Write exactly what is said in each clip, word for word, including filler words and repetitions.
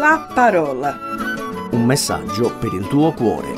la parola. Un messaggio per il tuo cuore.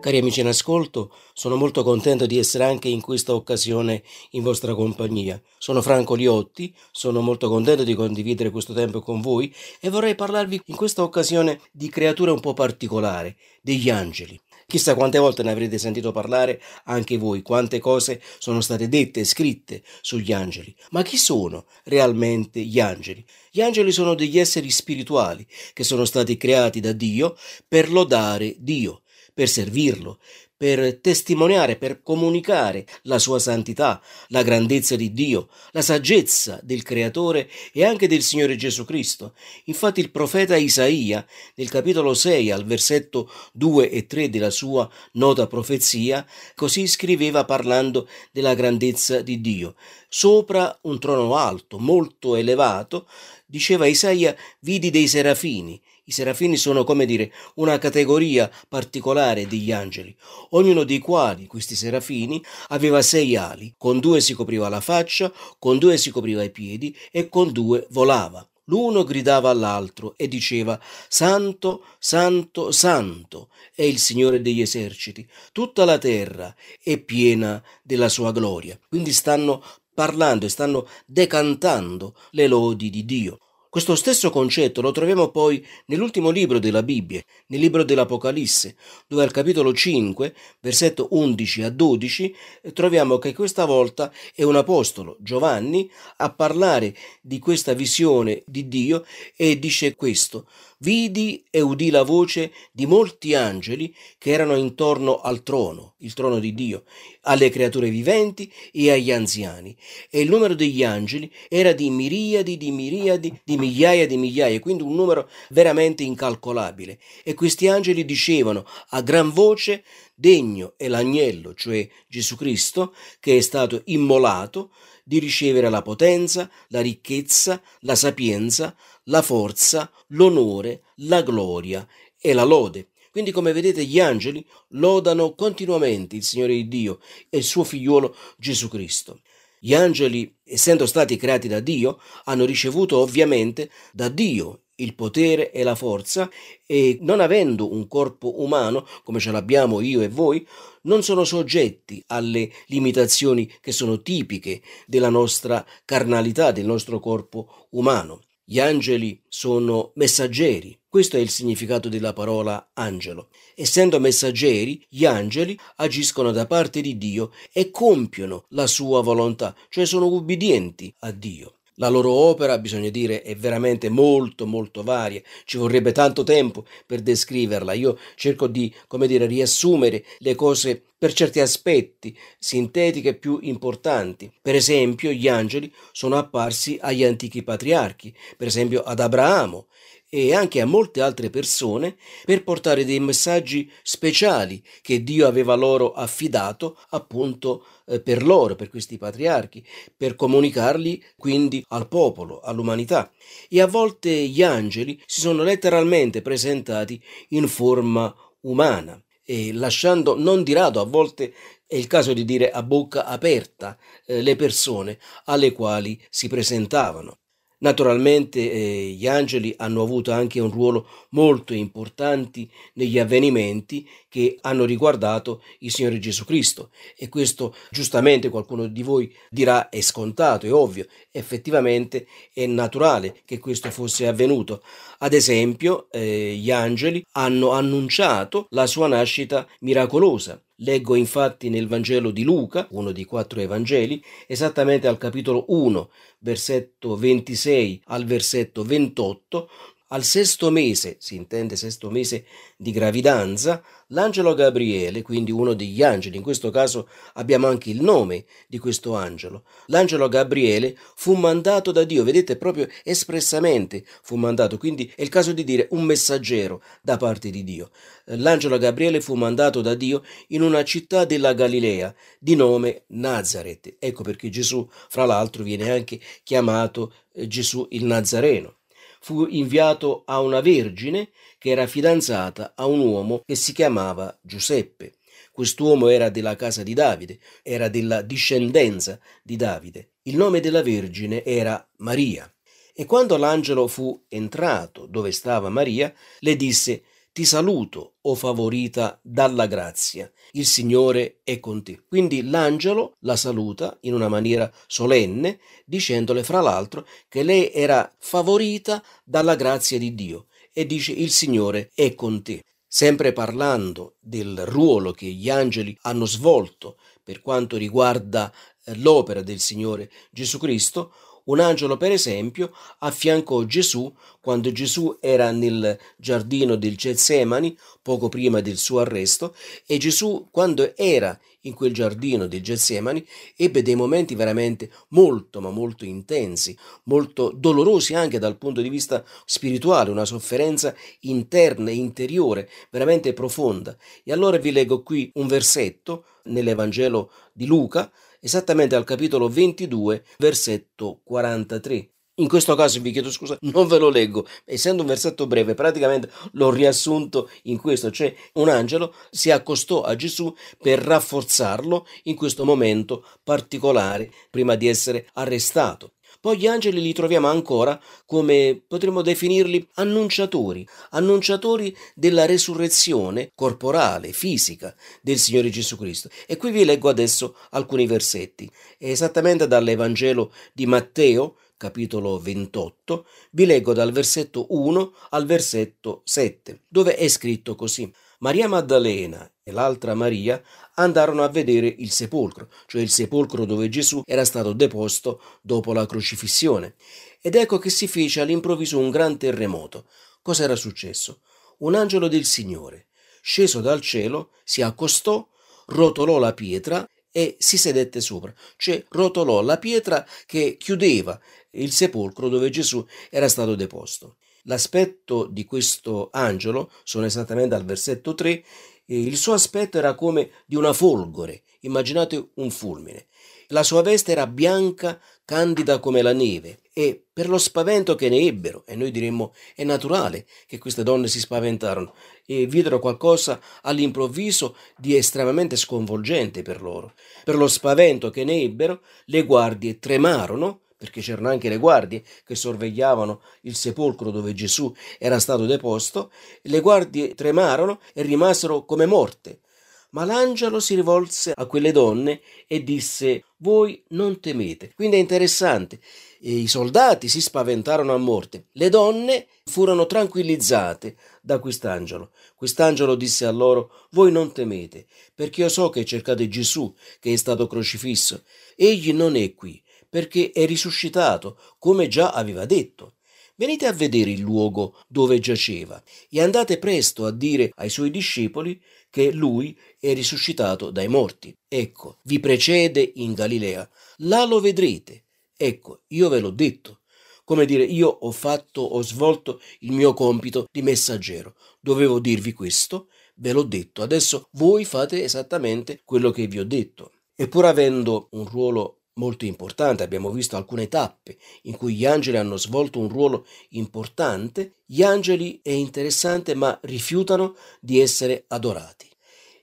Cari amici in ascolto, sono molto contento di essere anche in questa occasione in vostra compagnia. Sono Franco Liotti, sono molto contento di condividere questo tempo con voi e vorrei parlarvi in questa occasione di creature un po' particolari, degli angeli. Chissà quante volte ne avrete sentito parlare anche voi, quante cose sono state dette e scritte sugli angeli. Ma chi sono realmente gli angeli? Gli angeli sono degli esseri spirituali che sono stati creati da Dio per lodare Dio, per servirlo, per testimoniare, per comunicare la sua santità, la grandezza di Dio, la saggezza del Creatore e anche del Signore Gesù Cristo. Infatti il profeta Isaia, nel capitolo sei, al versetto due e tre della sua nota profezia, così scriveva parlando della grandezza di Dio. Sopra un trono alto, molto elevato, diceva Isaia, vidi dei serafini. I serafini sono, come dire, una categoria particolare degli angeli, ognuno dei quali, questi serafini, aveva sei ali, con due si copriva la faccia, con due si copriva i piedi e con due volava. L'uno gridava all'altro e diceva, Santo, Santo, Santo è il Signore degli eserciti, tutta la terra è piena della sua gloria. Quindi stanno parlando e stanno decantando le lodi di Dio. Questo stesso concetto lo troviamo poi nell'ultimo libro della Bibbia, nel libro dell'Apocalisse, dove al capitolo cinque, versetto undici a dodici, troviamo che questa volta è un apostolo, Giovanni, a parlare di questa visione di Dio e dice questo: vidi e udì la voce di molti angeli che erano intorno al trono, il trono di Dio, alle creature viventi e agli anziani. E il numero degli angeli era di miriadi, di miriadi, di migliaia di migliaia, quindi un numero veramente incalcolabile. E questi angeli dicevano a gran voce: degno è l'agnello, cioè Gesù Cristo, che è stato immolato, di ricevere la potenza, la ricchezza, la sapienza, la forza, l'onore, la gloria e la lode. Quindi, come vedete, gli angeli lodano continuamente il Signore di Dio e il suo figliuolo Gesù Cristo. Gli angeli, essendo stati creati da Dio, hanno ricevuto ovviamente da Dio il potere e la forza, e non avendo un corpo umano come ce l'abbiamo io e voi, non sono soggetti alle limitazioni che sono tipiche della nostra carnalità, del nostro corpo umano. Gli angeli sono messaggeri. Questo è il significato della parola angelo. Essendo messaggeri, gli angeli agiscono da parte di Dio e compiono la sua volontà, cioè sono ubbidienti a Dio. La loro opera, bisogna dire, è veramente molto molto varia, ci vorrebbe tanto tempo per descriverla. Io cerco di, come dire, riassumere le cose per certi aspetti sintetiche più importanti. Per esempio, gli angeli sono apparsi agli antichi patriarchi, per esempio ad Abramo e anche a molte altre persone, per portare dei messaggi speciali che Dio aveva loro affidato appunto per loro, per questi patriarchi, per comunicarli quindi al popolo, all'umanità. E a volte gli angeli si sono letteralmente presentati in forma umana, e lasciando non di rado, a volte è il caso di dire a bocca aperta, eh, le persone alle quali si presentavano. Naturalmente eh, gli angeli hanno avuto anche un ruolo molto importante negli avvenimenti che hanno riguardato il Signore Gesù Cristo, e questo giustamente qualcuno di voi dirà è scontato, è ovvio, effettivamente è naturale che questo fosse avvenuto. Ad esempio eh, gli angeli hanno annunciato la sua nascita miracolosa. Leggo infatti nel Vangelo di Luca, uno dei quattro Evangeli, esattamente al capitolo uno, versetto ventisei al versetto ventotto, al sesto mese, si intende sesto mese di gravidanza, l'angelo Gabriele, quindi uno degli angeli, in questo caso abbiamo anche il nome di questo angelo, l'angelo Gabriele fu mandato da Dio, vedete proprio espressamente fu mandato, quindi è il caso di dire un messaggero da parte di Dio. L'angelo Gabriele fu mandato da Dio in una città della Galilea di nome Nazareth, ecco perché Gesù, fra l'altro, viene anche chiamato Gesù il Nazareno. Fu inviato a una vergine che era fidanzata a un uomo che si chiamava Giuseppe. Quest'uomo era della casa di Davide, era della discendenza di Davide. Il nome della vergine era Maria. E quando l'angelo fu entrato dove stava Maria, le disse: «Ti saluto, o favorita dalla grazia, il Signore è con te». Quindi l'angelo la saluta in una maniera solenne, dicendole fra l'altro che lei era favorita dalla grazia di Dio, e dice: «Il Signore è con te». Sempre parlando del ruolo che gli angeli hanno svolto per quanto riguarda l'opera del Signore Gesù Cristo, un angelo, per esempio, affiancò Gesù quando Gesù era nel giardino del Getsemani, poco prima del suo arresto, e Gesù, quando era in quel giardino del Getsemani, ebbe dei momenti veramente molto, ma molto intensi, molto dolorosi anche dal punto di vista spirituale, una sofferenza interna e interiore, veramente profonda. E allora vi leggo qui un versetto nell'Evangelo di Luca, esattamente al capitolo ventidue, versetto quarantatré. In questo caso vi chiedo scusa, non ve lo leggo, essendo un versetto breve, praticamente l'ho riassunto in questo, cioè un angelo si accostò a Gesù per rafforzarlo in questo momento particolare, prima di essere arrestato. Poi gli angeli li troviamo ancora come, potremmo definirli, annunciatori, annunciatori della resurrezione corporale, fisica del Signore Gesù Cristo. E qui vi leggo adesso alcuni versetti, esattamente dall'Evangelo di Matteo, capitolo ventotto, vi leggo dal versetto uno al versetto sette, dove è scritto così: «Maria Maddalena e l'altra Maria andarono a vedere il sepolcro», cioè il sepolcro dove Gesù era stato deposto dopo la crocifissione. «Ed ecco che si fece all'improvviso un gran terremoto». Cosa era successo? Un angelo del Signore, sceso dal cielo, si accostò, rotolò la pietra e si sedette sopra, cioè rotolò la pietra che chiudeva il sepolcro dove Gesù era stato deposto. L'aspetto di questo angelo, sono esattamente al versetto tre, il suo aspetto era come di una folgore, immaginate un fulmine. La sua veste era bianca, candida come la neve, e per lo spavento che ne ebbero, e noi diremmo è naturale che queste donne si spaventarono, e videro qualcosa all'improvviso di estremamente sconvolgente per loro. Per lo spavento che ne ebbero, le guardie tremarono, perché c'erano anche le guardie che sorvegliavano il sepolcro dove Gesù era stato deposto, le guardie tremarono e rimasero come morte. Ma l'angelo si rivolse a quelle donne e disse: «Voi non temete». Quindi è interessante, i soldati si spaventarono a morte, le donne furono tranquillizzate da quest'angelo. Quest'angelo disse a loro: «Voi non temete, perché io so che cercate Gesù che è stato crocifisso. Egli non è qui, perché è risuscitato, come già aveva detto. Venite a vedere il luogo dove giaceva e andate presto a dire ai suoi discepoli che lui è risuscitato dai morti. Ecco, vi precede in Galilea, là lo vedrete. Ecco, io ve l'ho detto». Come dire, io ho fatto, ho svolto il mio compito di messaggero, dovevo dirvi questo, ve l'ho detto, adesso voi fate esattamente quello che vi ho detto. E pur avendo un ruolo molto importante, abbiamo visto alcune tappe in cui gli angeli hanno svolto un ruolo importante, gli angeli, è interessante, ma rifiutano di essere adorati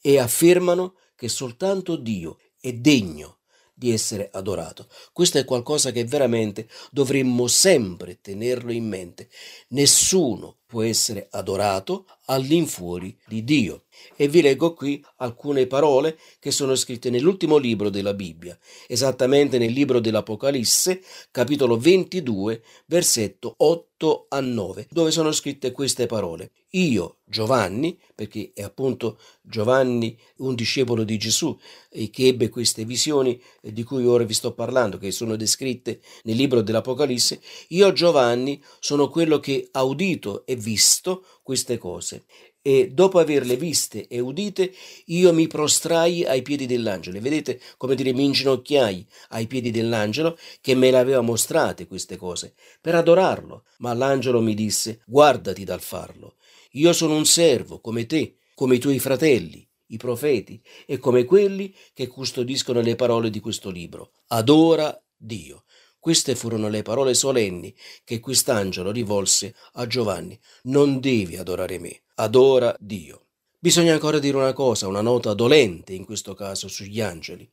e affermano che soltanto Dio è degno di essere adorato. Questo è qualcosa che veramente dovremmo sempre tenerlo in mente. Nessuno può essere adorato all'infuori di Dio. E vi leggo qui alcune parole che sono scritte nell'ultimo libro della Bibbia, esattamente nel libro dell'Apocalisse, capitolo ventidue, versetto otto a nove, dove sono scritte queste parole: «Io, Giovanni», perché è appunto Giovanni un discepolo di Gesù che ebbe queste visioni di cui ora vi sto parlando, che sono descritte nel libro dell'Apocalisse, «io Giovanni sono quello che ha udito e visto queste cose. E dopo averle viste e udite, io mi prostrai ai piedi dell'angelo». E vedete, come dire, mi inginocchiai ai piedi dell'angelo che me le aveva mostrate queste cose, per adorarlo. Ma l'angelo mi disse: «Guardati dal farlo. Io sono un servo come te, come i tuoi fratelli, i profeti, e come quelli che custodiscono le parole di questo libro. Adora Dio». Queste furono le parole solenni che quest'angelo rivolse a Giovanni: «Non devi adorare me, adora Dio». Bisogna ancora dire una cosa, una nota dolente in questo caso sugli angeli.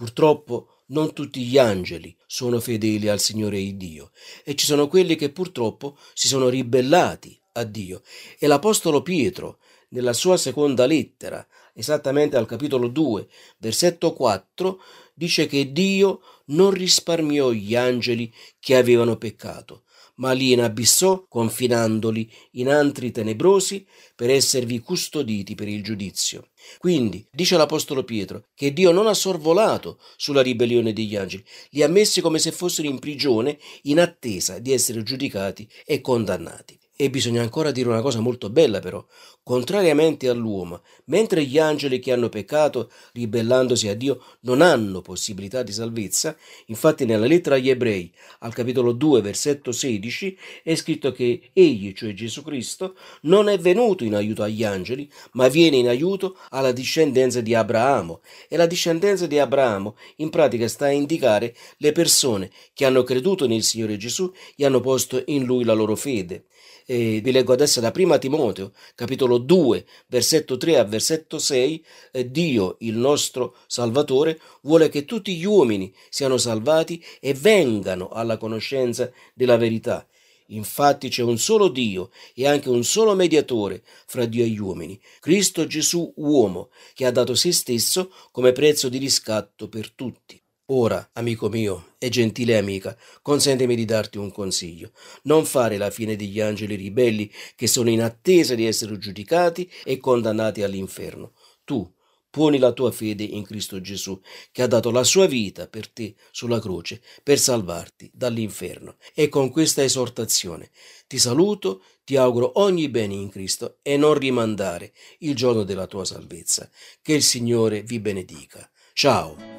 Purtroppo non tutti gli angeli sono fedeli al Signore Dio e ci sono quelli che purtroppo si sono ribellati a Dio. E l'Apostolo Pietro, nella sua seconda lettera, esattamente al capitolo due, versetto quattro, dice che Dio non risparmiò gli angeli che avevano peccato, ma li inabissò confinandoli in antri tenebrosi per esservi custoditi per il giudizio. Quindi, dice l'Apostolo Pietro, che Dio non ha sorvolato sulla ribellione degli angeli, li ha messi come se fossero in prigione in attesa di essere giudicati e condannati. E bisogna ancora dire una cosa molto bella però, contrariamente all'uomo, mentre gli angeli che hanno peccato ribellandosi a Dio non hanno possibilità di salvezza, infatti nella lettera agli Ebrei, al capitolo due, versetto sedici, è scritto che egli, cioè Gesù Cristo, non è venuto in aiuto agli angeli, ma viene in aiuto alla discendenza di Abramo. E la discendenza di Abramo in pratica sta a indicare le persone che hanno creduto nel Signore Gesù e hanno posto in Lui la loro fede. E vi leggo adesso da prima Timoteo, capitolo due, versetto tre a versetto sei, Dio, il nostro Salvatore, vuole che tutti gli uomini siano salvati e vengano alla conoscenza della verità. Infatti c'è un solo Dio e anche un solo mediatore fra Dio e gli uomini, Cristo Gesù uomo, che ha dato se stesso come prezzo di riscatto per tutti. Ora, amico mio e gentile amica, consentimi di darti un consiglio. Non fare la fine degli angeli ribelli che sono in attesa di essere giudicati e condannati all'inferno. Tu poni la tua fede in Cristo Gesù, che ha dato la sua vita per te sulla croce, per salvarti dall'inferno. E con questa esortazione ti saluto, ti auguro ogni bene in Cristo e non rimandare il giorno della tua salvezza. Che il Signore vi benedica. Ciao!